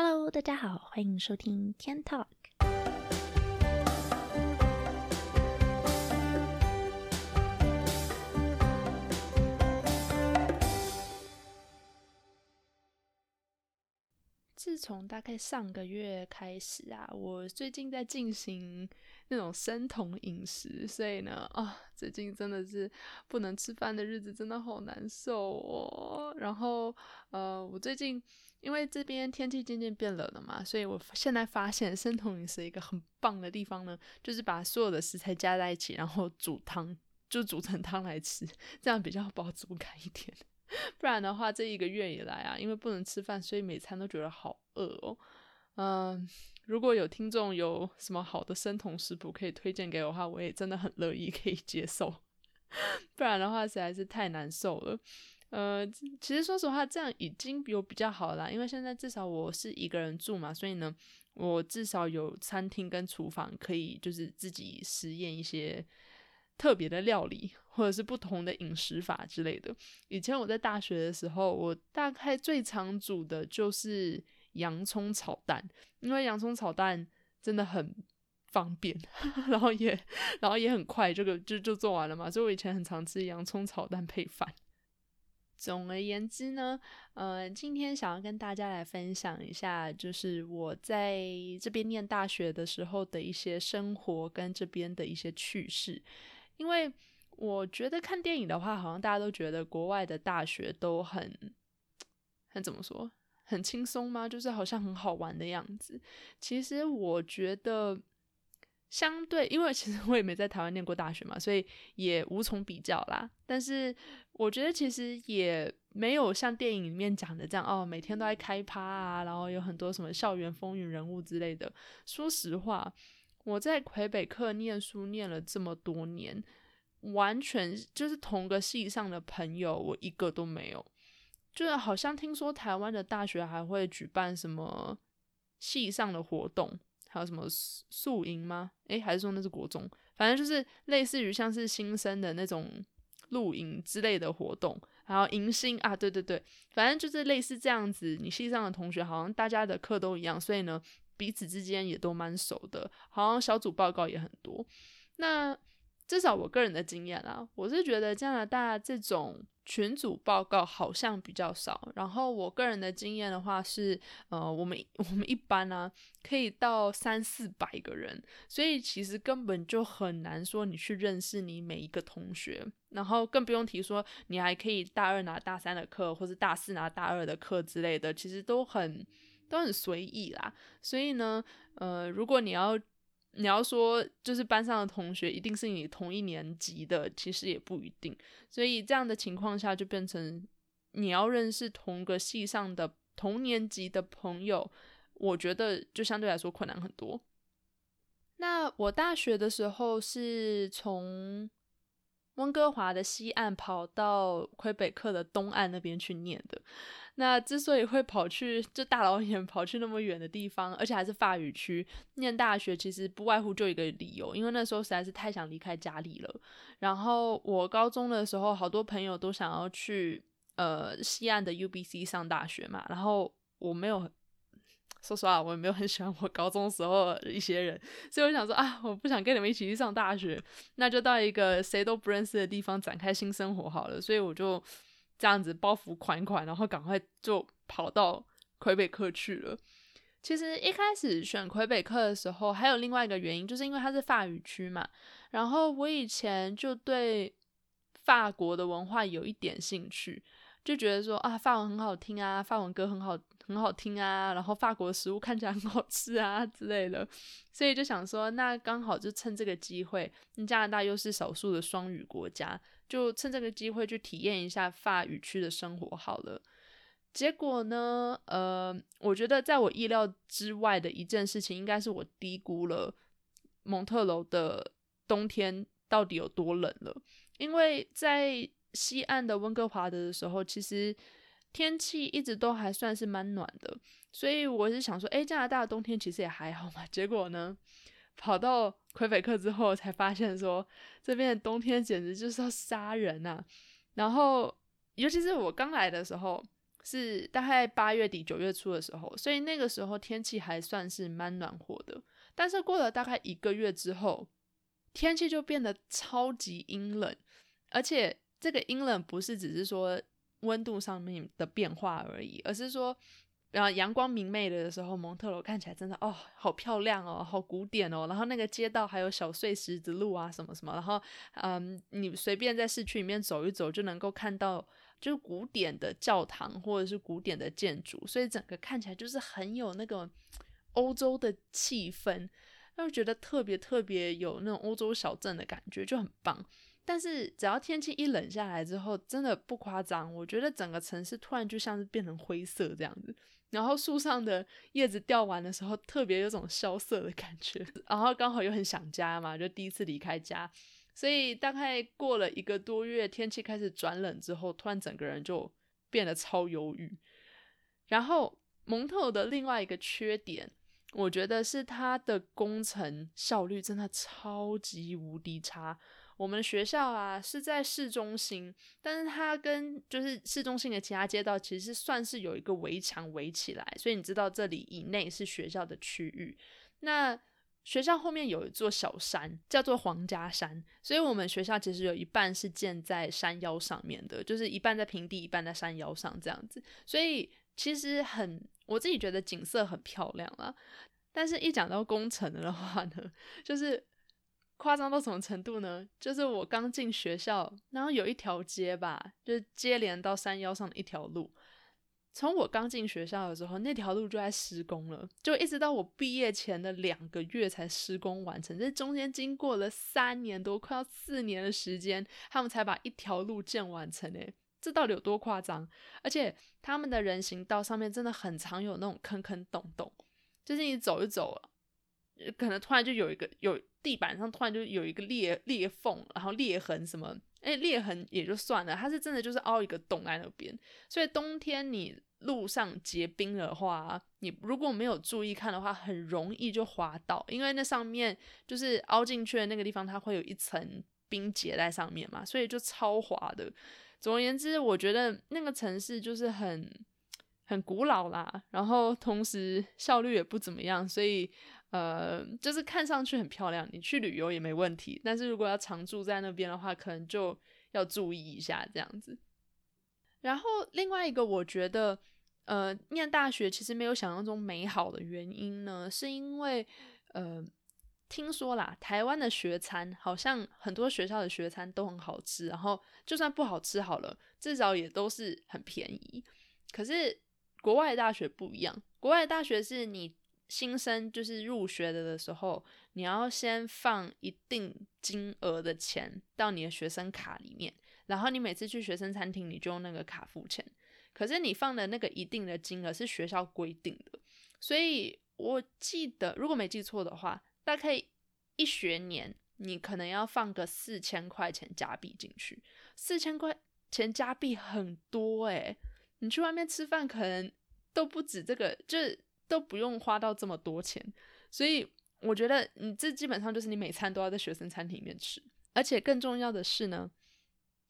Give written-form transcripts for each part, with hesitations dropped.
Hello， 大家好，欢迎收听 Tentalk。自从大概上个月开始啊，我最近在进行那种生酮饮食，所以呢，最近真的是不能吃饭的日子真的好难受哦。然后我最近因为这边天气渐渐变冷了嘛，所以我现在发现生酮饮食一个很棒的地方呢，就是把所有的食材加在一起，然后煮汤，就煮成汤来吃，这样比较饱足感一点。不然的话这一个月以来啊，因为不能吃饭，所以每餐都觉得好饿哦。如果有听众有什么好的生酮食谱可以推荐给我的话，我也真的很乐意可以接受。不然的话实在是太难受了。其实说实话这样已经有比较好啦，因为现在至少我是一个人住嘛，所以呢我至少有餐厅跟厨房可以就是自己实验一些特别的料理或者是不同的饮食法之类的。以前我在大学的时候，我大概最常煮的就是洋葱炒蛋，因为洋葱炒蛋真的很方便然后也很快就做完了嘛，所以我以前很常吃洋葱炒蛋配饭。总而言之呢，今天想要跟大家来分享一下，就是我在这边念大学的时候的一些生活跟这边的一些趣事。因为我觉得看电影的话，好像大家都觉得国外的大学都很怎么说，很轻松吗？就是好像很好玩的样子。其实我觉得相对，因为其实我也没在台湾念过大学嘛，所以也无从比较啦。但是我觉得其实也没有像电影里面讲的这样每天都在开趴啊，然后有很多什么校园风云人物之类的。说实话，我在魁北克念书念了这么多年，完全就是同个系上的朋友我一个都没有。就是好像听说台湾的大学还会举办什么系上的活动，还有什么宿营吗？还是说那是国中？反正就是类似于像是新生的那种露营之类的活动，还有迎新啊，对，反正就是类似这样子。你系上的同学好像大家的课都一样，所以呢彼此之间也都蛮熟的，好像小组报告也很多。那至少我个人的经验啦，我是觉得加拿大这种群组报告好像比较少。然后我个人的经验的话是，我们一般啊可以到300-400个人，所以其实根本就很难说你去认识你每一个同学，然后更不用提说你还可以大二拿大三的课，或是大四拿大二的课之类的，其实都很随意啦。所以呢，如果你要说就是班上的同学一定是你同一年级的，其实也不一定。所以这样的情况下就变成你要认识同个系上的同年级的朋友，我觉得就相对来说困难很多。那我大学的时候是从温哥华的西岸跑到魁北克的东岸那边去念的。那之所以会跑去就大老远跑去那么远的地方，而且还是法语区念大学，其实不外乎就一个理由，因为那时候实在是太想离开家里了。然后我高中的时候好多朋友都想要去西岸的 UBC 上大学嘛，然后我没有，说实话我也没有很喜欢我高中时候的一些人，所以我想说我不想跟你们一起去上大学，那就到一个谁都不认识的地方展开新生活好了。所以我就这样子包袱款款，然后赶快就跑到魁北克去了。其实一开始选魁北克的时候还有另外一个原因，就是因为它是法语区嘛，然后我以前就对法国的文化有一点兴趣，就觉得说法文很好听啊，法文歌很好听啊，然后法国食物看起来很好吃啊之类的。所以就想说那刚好就趁这个机会，加拿大又是少数的双语国家，就趁这个机会去体验一下法语区的生活好了。结果呢，我觉得在我意料之外的一件事情，应该是我低估了蒙特楼的冬天到底有多冷了。因为在西岸的温哥华的时候，其实天气一直都还算是蛮暖的，所以我是想说加拿大的冬天其实也还好嘛。结果呢跑到魁北克之后才发现说这边的冬天简直就是要杀人啊。然后尤其是我刚来的时候，是大概8月底9月初的时候，所以那个时候天气还算是蛮暖和的。但是过了大概1个月之后，天气就变得超级阴冷，而且这个阴冷不是只是说温度上面的变化而已，而是说阳光明媚的时候，蒙特楼看起来真的哦，好漂亮哦，好古典哦，然后那个街道还有小碎石子路啊什么什么，然后你随便在市区里面走一走就能够看到就是古典的教堂或者是古典的建筑，所以整个看起来就是很有那个欧洲的气氛，就觉得特别特别有那种欧洲小镇的感觉，就很棒。但是只要天气一冷下来之后，真的不夸张，我觉得整个城市突然就像是变成灰色这样子，然后树上的叶子掉完的时候特别有种萧瑟的感觉，然后刚好又很想家嘛，就第一次离开家，所以大概过了1个多月，天气开始转冷之后，突然整个人就变得超忧郁。然后蒙特的另外一个缺点，我觉得是它的工程效率真的超级无敌差。我们学校啊是在市中心，但是它跟就是市中心的其他街道其实算是有一个围墙围起来，所以你知道这里以内是学校的区域。那学校后面有一座小山叫做皇家山，所以我们学校其实有一半是建在山腰上面的，就是一半在平地一半在山腰上这样子，所以其实我自己觉得景色很漂亮啦。但是一讲到工程的话呢，就是夸张到什么程度呢，就是我刚进学校，然后有一条街吧，就是接连到山腰上的一条路，从我刚进学校的时候那条路就在施工了，就一直到我毕业前的2个月才施工完成，这中间经过了3年多快要4年的时间，他们才把一条路建完成耶，这到底有多夸张。而且他们的人行道上面真的很常有那种坑坑洞洞，就是你走一走可能突然就有地板上突然就有一个裂缝，然后裂痕什么，裂痕也就算了，它是真的就是凹一个洞在那边。所以冬天你路上结冰的话，你如果没有注意看的话，很容易就滑倒，因为那上面就是凹进去的那个地方，它会有一层冰结在上面嘛，所以就超滑的。总而言之，我觉得那个城市就是很古老啦，然后同时效率也不怎么样，所以就是看上去很漂亮，你去旅游也没问题，但是如果要常住在那边的话，可能就要注意一下这样子。然后另外一个我觉得念大学其实没有想象中美好的原因呢，是因为听说啦，台湾的学餐好像很多学校的学餐都很好吃，然后就算不好吃好了，至少也都是很便宜。可是国外的大学不一样，国外的大学是你新生就是入学的时候，你要先放一定金额的钱到你的学生卡里面，然后你每次去学生餐厅你就用那个卡付钱，可是你放的那个一定的金额是学校规定的，所以我记得如果没记错的话，大概一学年你可能要放个4000块钱加币进去，4000块钱加币很多耶，你去外面吃饭可能都不止这个，就是都不用花到这么多钱。所以我觉得这基本上就是你每餐都要在学生餐厅里面吃，而且更重要的是呢，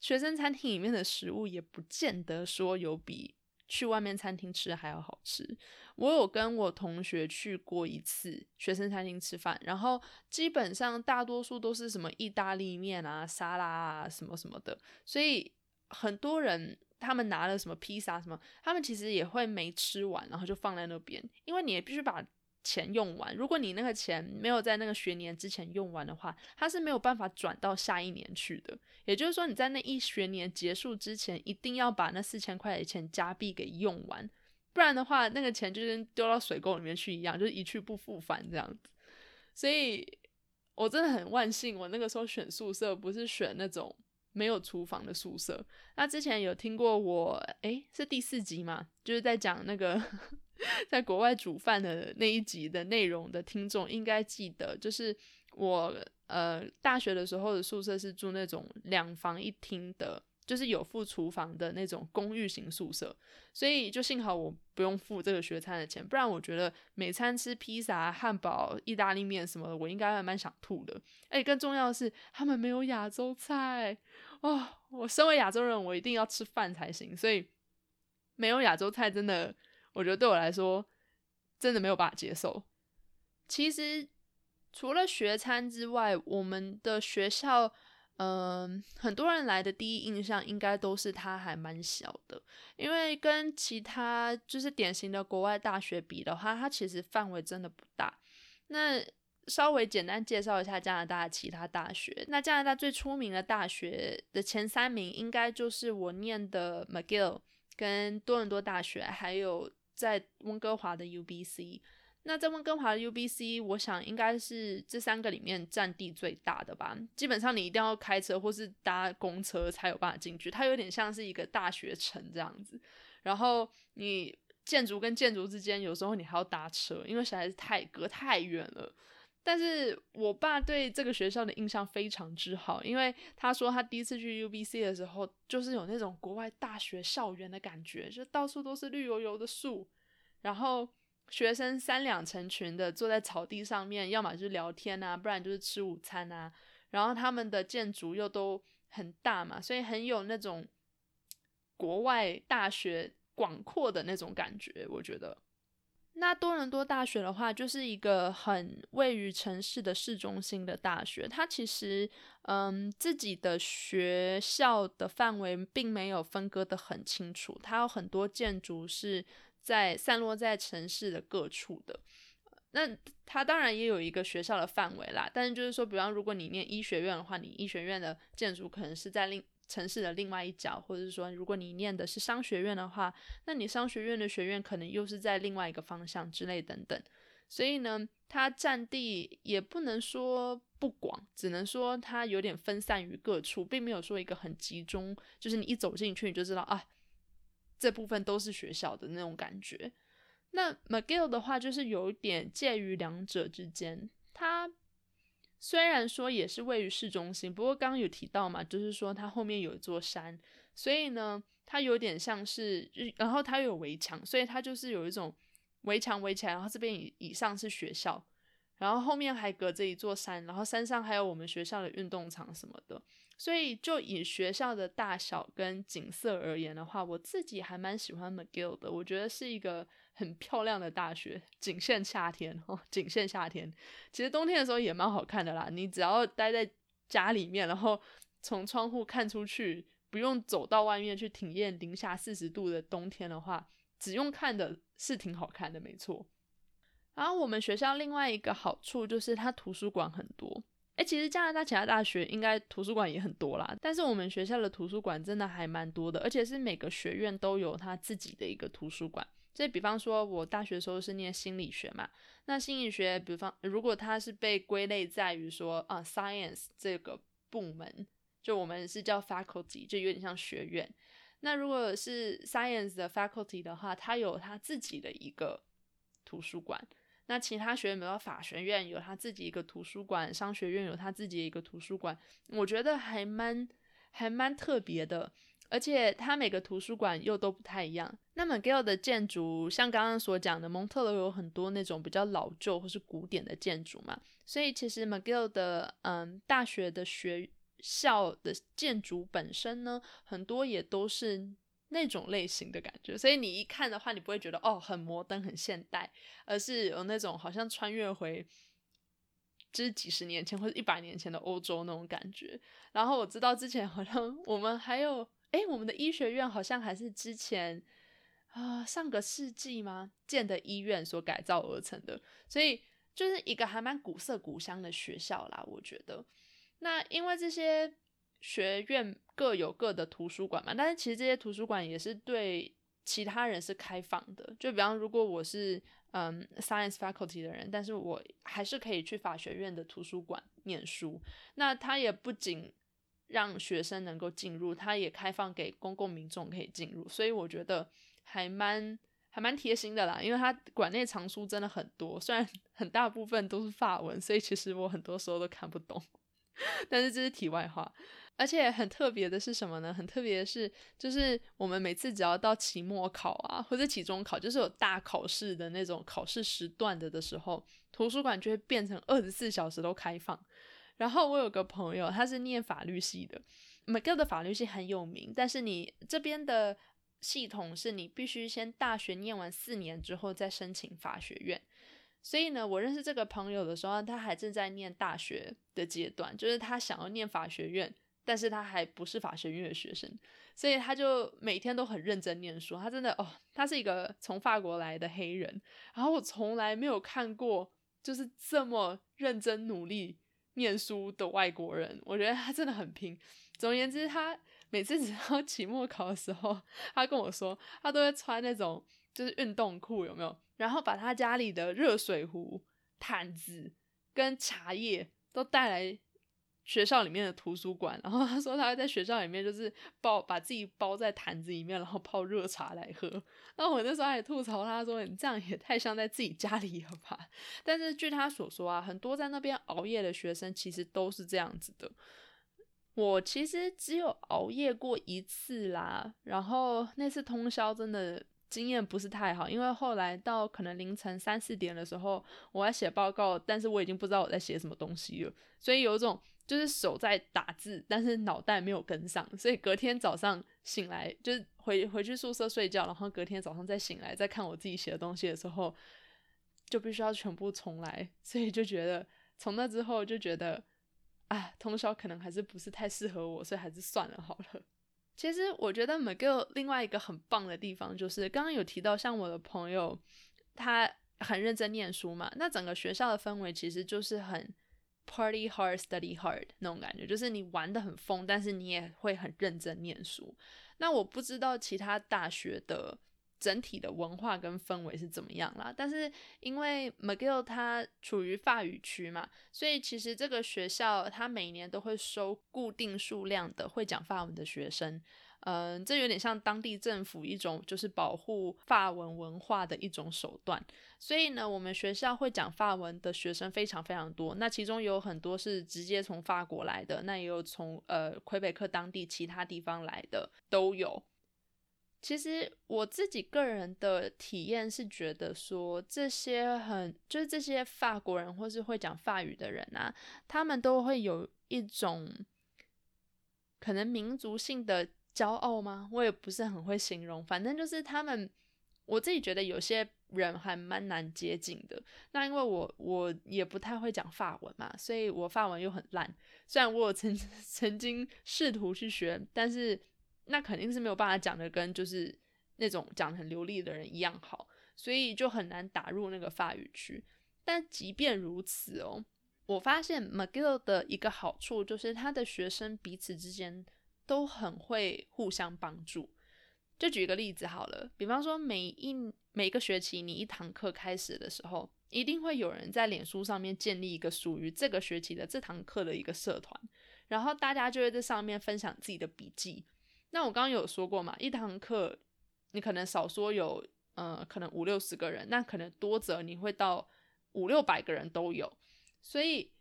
学生餐厅里面的食物也不见得说有比去外面餐厅吃还要好吃。我有跟我同学去过一次学生餐厅吃饭，然后基本上大多数都是什么意大利面啊沙拉啊什么什么的，所以很多人他们拿了什么披萨什么，他们其实也会没吃完然后就放在那边，因为你也必须把钱用完，如果你那个钱没有在那个学年之前用完的话，它是没有办法转到下一年去的，也就是说你在那一学年结束之前一定要把那4000块钱加币给用完，不然的话那个钱就是丢到水沟里面去一样，就是一去不复返这样子。所以我真的很万幸，我那个时候选宿舍不是选那种没有厨房的宿舍。那之前有听过我是第4集嘛，就是在讲那个在国外煮饭的那一集的内容的听众应该记得，就是我大学的时候的宿舍是住那种2房1厅的，就是有附厨房的那种公寓型宿舍，所以就幸好我不用付这个学餐的钱，不然我觉得每餐吃披萨汉堡意大利面什么的，我应该还蛮想吐的。更重要的是他们没有亚洲菜，我身为亚洲人我一定要吃饭才行，所以没有亚洲菜真的我觉得对我来说真的没有办法接受。其实除了学餐之外，我们的学校很多人来的第一印象应该都是它还蛮小的，因为跟其他就是典型的国外大学比的话，它其实范围真的不大。那稍微简单介绍一下加拿大其他大学，那加拿大最出名的大学的前三名应该就是我念的 McGill 跟多伦多大学，还有在温哥华的 UBC。 那在温哥华的 UBC 我想应该是这三个里面占地最大的吧，基本上你一定要开车或是搭公车才有办法进去，它有点像是一个大学城这样子，然后你建筑跟建筑之间有时候你还要搭车，因为实在是太远了。但是我爸对这个学校的印象非常之好，因为他说他第一次去 UBC 的时候就是有那种国外大学校园的感觉，就到处都是绿油油的树，然后学生三两成群的坐在草地上面，要么就是聊天啊，不然就是吃午餐啊，然后他们的建筑又都很大嘛，所以很有那种国外大学广阔的那种感觉，我觉得。那多伦多大学的话就是一个很位于城市的市中心的大学，它其实自己的学校的范围并没有分割得很清楚，它有很多建筑是在散落在城市的各处的。那它当然也有一个学校的范围啦，但是就是说比方如果你念医学院的话，你医学院的建筑可能是在城市的另外一角，或者是说如果你念的是商学院的话，那你商学院的学院可能又是在另外一个方向之类等等。所以呢它占地也不能说不广，只能说它有点分散于各处，并没有说一个很集中，就是你一走进去你就知道啊，这部分都是学校的那种感觉。那 McGill 的话就是有点介于两者之间，它虽然说也是位于市中心，不过刚刚有提到嘛，就是说它后面有一座山，所以呢它有点像是，然后它有围墙，所以它就是有一种围墙围起来，然后这边 以上是学校，然后后面还隔着一座山，然后山上还有我们学校的运动场什么的。所以就以学校的大小跟景色而言的话，我自己还蛮喜欢 McGill 的，我觉得是一个很漂亮的大学，仅限夏天仅限夏天，其实冬天的时候也蛮好看的啦，你只要待在家里面，然后从窗户看出去，不用走到外面去体验零下40度的冬天的话，只用看的是挺好看的，没错。然后我们学校另外一个好处就是它图书馆很多，其实加拿大其他大学应该图书馆也很多啦，但是我们学校的图书馆真的还蛮多的，而且是每个学院都有它自己的一个图书馆。所以比方说我大学的时候是念心理学嘛，那心理学比方如果它是被归类在于说science 这个部门，就我们是叫 faculty， 就有点像学院。那如果是 science 的 faculty 的话，它有它自己的一个图书馆，那其他学院比如说法学院有他自己一个图书馆，商学院有他自己一个图书馆，我觉得还蛮特别的，而且他每个图书馆又都不太一样。那 McGill 的建筑像刚刚所讲的，蒙特楼有很多那种比较老旧或是古典的建筑嘛，所以其实 McGill 的大学的学校的建筑本身呢，很多也都是那种类型的感觉，所以你一看的话你不会觉得很摩登很现代，而是有那种好像穿越回就是几10年前或者100年前的欧洲那种感觉。然后我知道之前好像我们还有我们的医学院好像还是之前上个世纪吗建的医院所改造而成的，所以就是一个还蛮古色古香的学校啦，我觉得。那因为这些学院各有各的图书馆嘛，但是其实这些图书馆也是对其他人是开放的，就比方如果我是science faculty 的人，但是我还是可以去法学院的图书馆念书。那它也不仅让学生能够进入，它也开放给公共民众可以进入，所以我觉得还蛮贴心的啦，因为它馆内藏书真的很多，虽然很大部分都是法文，所以其实我很多时候都看不懂但是这是题外话。而且很特别的是什么呢？很特别的是就是我们每次只要到期末考啊或者期中考，就是有大考试的那种考试时段的时候，图书馆就会变成24小时都开放。然后我有个朋友他是念法律系的，McGill的法律系很有名，但是你这边的系统是你必须先大学念完4年之后再申请法学院。所以呢，我认识这个朋友的时候，他还正在念大学的阶段，就是他想要念法学院，但是他还不是法学院的学生，所以他就每天都很认真念书。他真的他是一个从法国来的黑人，然后我从来没有看过就是这么认真努力念书的外国人，我觉得他真的很拼。总而言之，他每次只要期末考的时候，他跟我说他都会穿那种就是运动裤，有没有，然后把他家里的热水壶、毯子跟茶叶都带来学校里面的图书馆，然后他说他会在学校里面就是把自己包在毯子里面，然后泡热茶来喝。然后我那时候还吐槽他说你这样也太像在自己家里了吧。但是据他所说啊，很多在那边熬夜的学生其实都是这样子的。我其实只有熬夜过一次啦，然后那次通宵真的经验不是太好，因为后来到可能凌晨3、4点的时候，我在写报告，但是我已经不知道我在写什么东西了，所以有一种就是手在打字，但是脑袋没有跟上，所以隔天早上醒来，就是回去宿舍睡觉，然后隔天早上再醒来，再看我自己写的东西的时候，就必须要全部重来，所以就觉得从那之后就觉得啊，通宵可能还是不是太适合我，所以还是算了好了。其实我觉得 McGill 另外一个很棒的地方就是刚刚有提到，像我的朋友他很认真念书嘛，那整个学校的氛围其实就是很 party hard study hard 那种感觉，就是你玩得很疯，但是你也会很认真念书。那我不知道其他大学的整体的文化跟氛围是怎么样啦，但是因为 McGill 它处于法语区嘛，所以其实这个学校它每年都会收固定数量的会讲法文的学生，这有点像当地政府一种就是保护法文文化的一种手段。所以呢，我们学校会讲法文的学生非常非常多，那其中有很多是直接从法国来的，那也有从魁北克当地其他地方来的都有。其实我自己个人的体验是觉得说，这些法国人或是会讲法语的人啊，他们都会有一种可能民族性的骄傲吗？我也不是很会形容，反正就是他们，我自己觉得有些人还蛮难接近的。那因为我也不太会讲法文嘛，所以我法文又很烂，虽然我有曾经试图去学，但是那肯定是没有办法讲的跟就是那种讲很流利的人一样好，所以就很难打入那个法语区。但即便如此哦，我发现 McGill 的一个好处就是他的学生彼此之间都很会互相帮助。就举一个例子好了，比方说每一个学期你一堂课开始的时候，一定会有人在脸书上面建立一个属于这个学期的这堂课的一个社团，然后大家就会在上面分享自己的笔记。那我刚刚有说过嘛，一堂课你可能少说有可能50-60个人，那可能多则你会到500-600个人都有，所以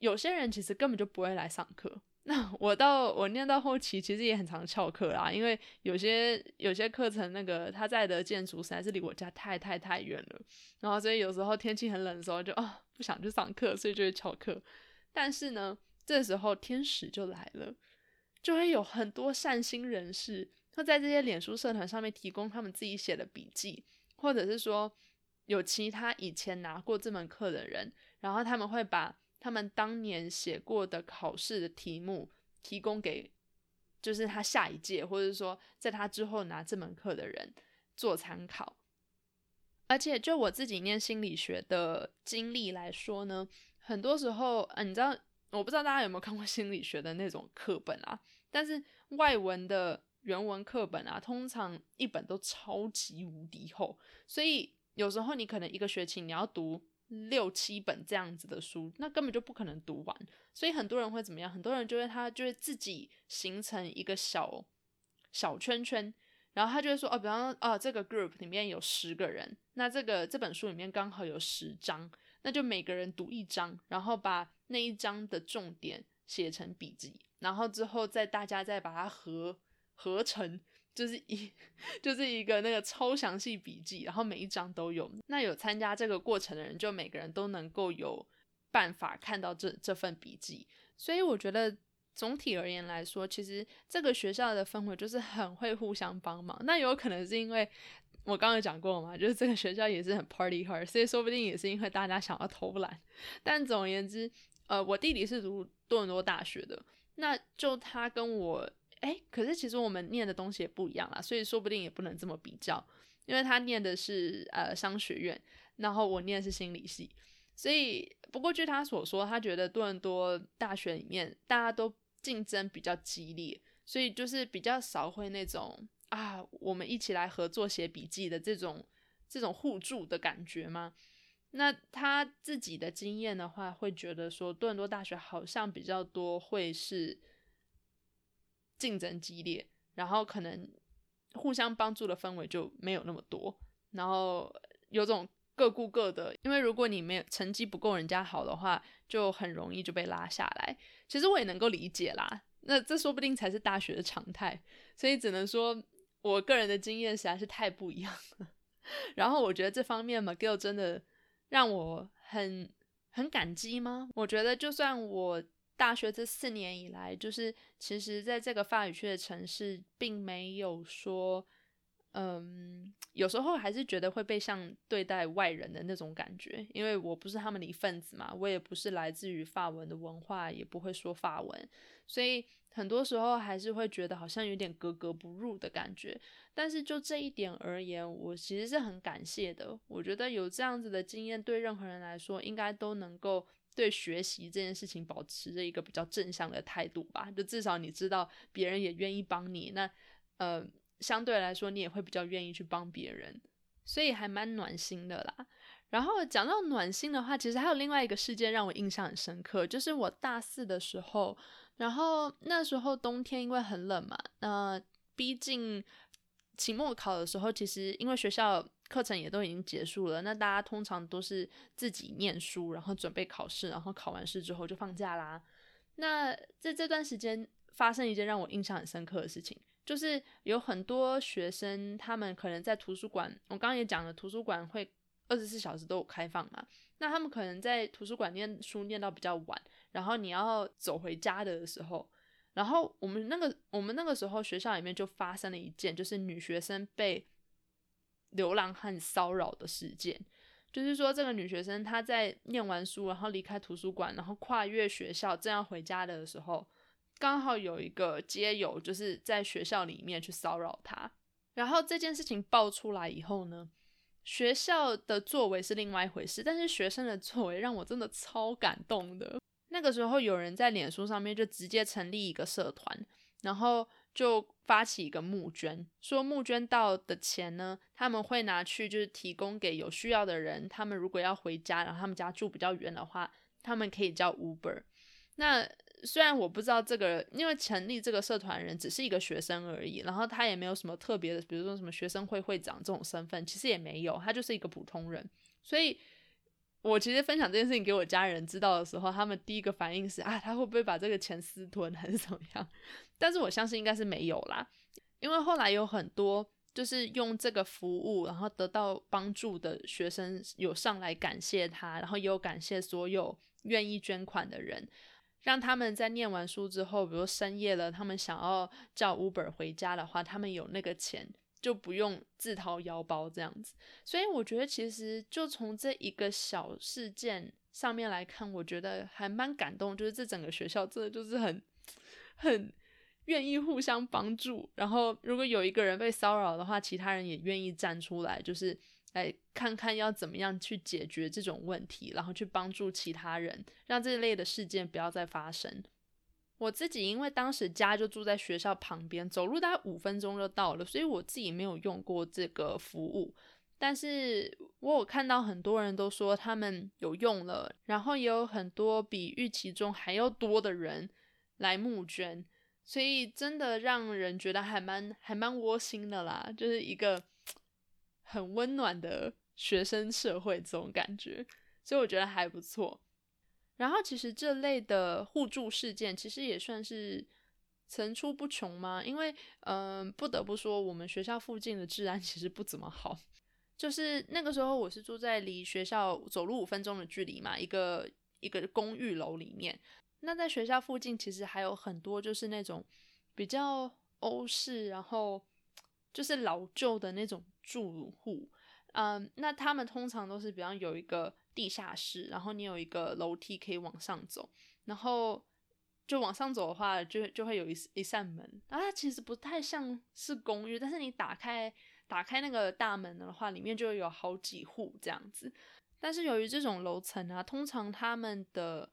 有些人其实根本就不会来上课。那我念到后期其实也很常翘课啦，因为有些课程那个他在的建筑实在是离我家太远了，然后所以有时候天气很冷的时候就不想去上课，所以就会翘课。但是呢，这时候天使就来了，就会有很多善心人士会在这些脸书社团上面提供他们自己写的笔记，或者是说有其他以前拿过这门课的人，然后他们会把他们当年写过的考试的题目提供给就是他下一届或者说在他之后拿这门课的人做参考。而且就我自己念心理学的经历来说呢，很多时候你知道，我不知道大家有没有看过心理学的那种课本啊，但是外文的原文课本啊，通常一本都超级无敌厚，所以有时候你可能一个学期你要读6-7本这样子的书，那根本就不可能读完。所以很多人会怎么样？很多人就会自己形成一个小小圈圈，然后他就会说比方说这个 group 里面有10个人，那这本书里面刚好有10章，那就每个人读1章，然后把那一章的重点写成笔记，然后之后大家再把它合成，就是一个那个超详细笔记，然后每一章都有。那有参加这个过程的人，就每个人都能够有办法看到这份笔记。所以我觉得总体而言来说，其实这个学校的氛围就是很会互相帮忙。那有可能是因为我刚刚有讲过嘛，就是这个学校也是很 party hard， 所以说不定也是因为大家想要偷懒。但总而言之，我弟弟是读多伦多大学的，那就他跟我可是其实我们念的东西也不一样啦，所以说不定也不能这么比较，因为他念的是商学院，然后我念的是心理系。所以不过据他所说，他觉得多伦多大学里面大家都竞争比较激烈，所以就是比较少会那种我们一起来合作写笔记的这种互助的感觉吗？那他自己的经验的话，会觉得说多伦多大学好像比较多会是竞争激烈，然后可能互相帮助的氛围就没有那么多，然后有种各顾各的，因为如果你没有成绩不够人家好的话，就很容易就被拉下来。其实我也能够理解啦，那这说不定才是大学的常态，所以只能说我个人的经验实在是太不一样了。然后我觉得这方面 McGill 真的让我很感激吗？我觉得就算我大学这4年以来，就是其实在这个法语区的城市并没有说有时候还是觉得会被像对待外人的那种感觉，因为我不是他们的一份子嘛，我也不是来自于法文的文化，也不会说法文，所以很多时候还是会觉得好像有点格格不入的感觉。但是就这一点而言，我其实是很感谢的。我觉得有这样子的经验，对任何人来说应该都能够对学习这件事情保持着一个比较正向的态度吧，就至少你知道别人也愿意帮你，那相对来说你也会比较愿意去帮别人，所以还蛮暖心的啦。然后讲到暖心的话，其实还有另外一个事件让我印象很深刻，就是我大4的时候，然后那时候冬天因为很冷嘛，毕竟期末考的时候，其实因为学校课程也都已经结束了，那大家通常都是自己念书，然后准备考试，然后考完试之后就放假啦。那在这段时间发生一件让我印象很深刻的事情，就是有很多学生他们可能在图书馆，我刚刚也讲了，图书馆会24小时都有开放嘛，那他们可能在图书馆念书念到比较晚，然后你要走回家的时候，然后我们那个时候学校里面就发生了一件就是女学生被流浪汉骚扰的事件。就是说这个女学生她在念完书然后离开图书馆，然后跨越学校正要回家的时候，刚好有一个街友就是在学校里面去骚扰她。然后这件事情爆出来以后呢，学校的作为是另外一回事，但是学生的作为让我真的超感动的。那个时候有人在脸书上面就直接成立一个社团，然后就发起一个募捐，说募捐到的钱呢，他们会拿去就是提供给有需要的人，他们如果要回家，然后他们家住比较远的话，他们可以叫 Uber。 那虽然我不知道这个，因为成立这个社团的人只是一个学生而已，然后他也没有什么特别的，比如说什么学生会会长这种身份，其实也没有，他就是一个普通人。所以我其实分享这件事情给我家人知道的时候，他们第一个反应是他会不会把这个钱私吞还是怎么样，但是我相信应该是没有啦，因为后来有很多就是用这个服务然后得到帮助的学生有上来感谢他，然后也有感谢所有愿意捐款的人，让他们在念完书之后，比如深夜了，他们想要叫 Uber 回家的话，他们有那个钱就不用自掏腰包这样子。所以我觉得其实就从这一个小事件上面来看，我觉得还蛮感动，就是这整个学校真的就是很愿意互相帮助，然后如果有一个人被骚扰的话，其他人也愿意站出来，就是来看看要怎么样去解决这种问题，然后去帮助其他人，让这类的事件不要再发生。我自己因为当时家就住在学校旁边，走路大概5分钟就到了，所以我自己没有用过这个服务，但是我有看到很多人都说他们有用了，然后也有很多比预期中还要多的人来募捐，所以真的让人觉得还蛮窝心的啦，就是一个很温暖的学生社会这种感觉，所以我觉得还不错。然后其实这类的互助事件其实也算是层出不穷嘛，因为不得不说我们学校附近的治安其实不怎么好，就是那个时候我是住在离学校走路5分钟的距离嘛，一个公寓楼里面，那在学校附近其实还有很多就是那种比较欧式然后就是老旧的那种住户，那他们通常都是比方有一个地下室，然后你有一个楼梯可以往上走，然后就往上走的话 就会有 一扇门，然后它其实不太像是公寓，但是你打开那个大门的话里面就有好几户这样子。但是由于这种楼层啊，通常他们的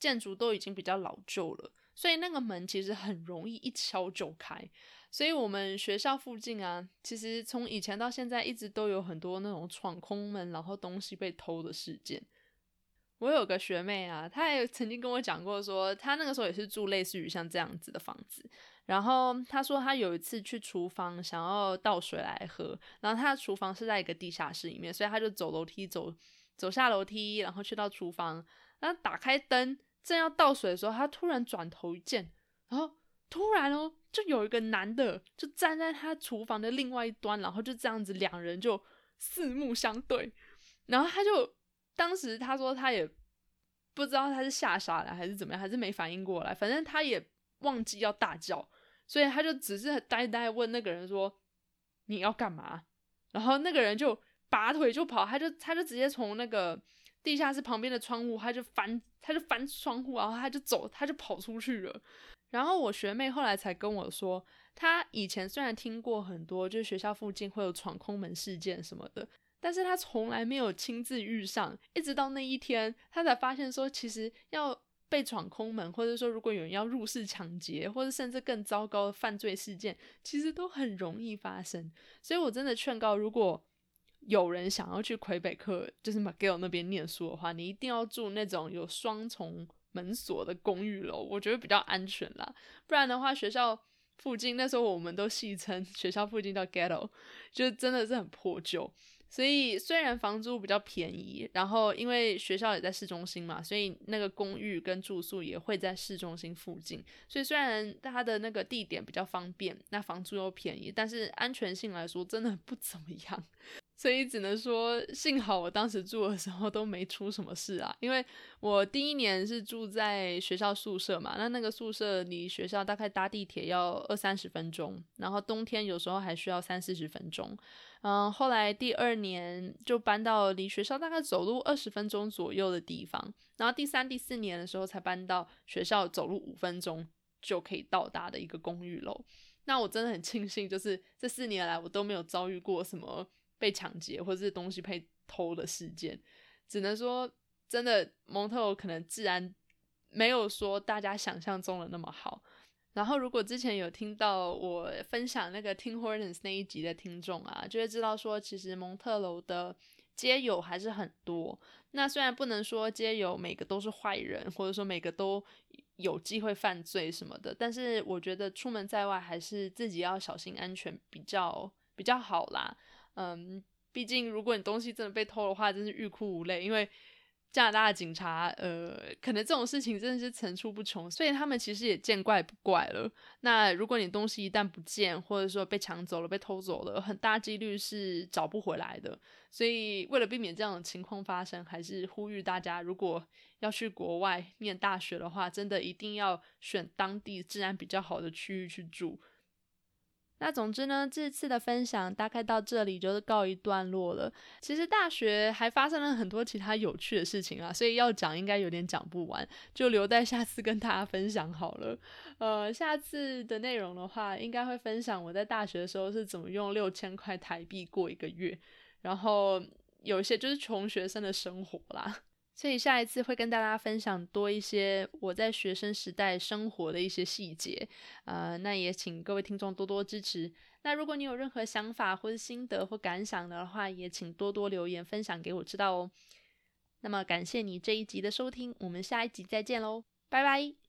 建筑都已经比较老旧了，所以那个门其实很容易一敲就开，所以我们学校附近啊，其实从以前到现在一直都有很多那种闯空门然后东西被偷的事件。我有个学妹啊，她也曾经跟我讲过说她那个时候也是住类似于像这样子的房子，然后她说她有一次去厨房想要倒水来喝，然后她的厨房是在一个地下室里面，所以她就走楼梯走下楼梯然后去到厨房，然后打开灯正要倒水的时候，他突然转头一见，然后突然就有一个男的就站在他厨房的另外一端，然后就这样子两人就四目相对，然后他就当时他说他也不知道他是吓傻了还是怎么样，还是没反应过来，反正他也忘记要大叫，所以他就只是呆问那个人说你要干嘛，然后那个人就拔腿就跑，他就直接从那个地下室旁边的窗户他就翻窗户，然后他就跑出去了。然后我学妹后来才跟我说，她以前虽然听过很多就是学校附近会有闯空门事件什么的，但是她从来没有亲自遇上，一直到那一天她才发现说其实要被闯空门，或者说如果有人要入室抢劫，或者甚至更糟糕的犯罪事件其实都很容易发生。所以我真的劝告，如果有人想要去魁北克就是 McGill 那边念书的话，你一定要住那种有双重门锁的公寓楼，我觉得比较安全啦。不然的话学校附近，那时候我们都戏称学校附近叫 ghetto， 就真的是很破旧。所以虽然房租比较便宜，然后因为学校也在市中心嘛，所以那个公寓跟住宿也会在市中心附近，所以虽然它的那个地点比较方便，那房租又便宜，但是安全性来说真的不怎么样。所以只能说幸好我当时住的时候都没出什么事啊，因为我第一年是住在学校宿舍嘛，那个宿舍离学校大概搭地铁要20-30分钟，然后冬天有时候还需要30-40分钟。后来第二年就搬到离学校大概走路20分钟左右的地方，然后第三第四年的时候才搬到学校走路5分钟就可以到达的一个公寓楼。那我真的很庆幸，就是这4年来我都没有遭遇过什么被抢劫或者是东西被偷的事件，只能说真的蒙特楼可能治安没有说大家想象中的那么好。然后如果之前有听到我分享那个 Tim Hortons 那一集的听众啊，就会知道说其实蒙特楼的街友还是很多，那虽然不能说街友每个都是坏人，或者说每个都有机会犯罪什么的，但是我觉得出门在外还是自己要小心安全比较好啦。毕竟如果你东西真的被偷的话真是欲哭无泪，因为加拿大的警察可能这种事情真的是层出不穷，所以他们其实也见怪不怪了。那如果你东西一旦不见，或者说被抢走了被偷走了，很大几率是找不回来的。所以为了避免这样的情况发生，还是呼吁大家如果要去国外念大学的话，真的一定要选当地治安比较好的区域去住。那总之呢，这次的分享大概到这里就是告一段落了。其实大学还发生了很多其他有趣的事情啊，所以要讲应该有点讲不完，就留在下次跟大家分享好了。下次的内容的话，应该会分享我在大学的时候是怎么用6000块台币过一个月，然后有一些就是穷学生的生活啦。所以下一次会跟大家分享多一些我在学生时代生活的一些细节，那也请各位听众多多支持。那如果你有任何想法或是心得或感想的话，也请多多留言分享给我知道哦。那么感谢你这一集的收听，我们下一集再见喽，拜拜。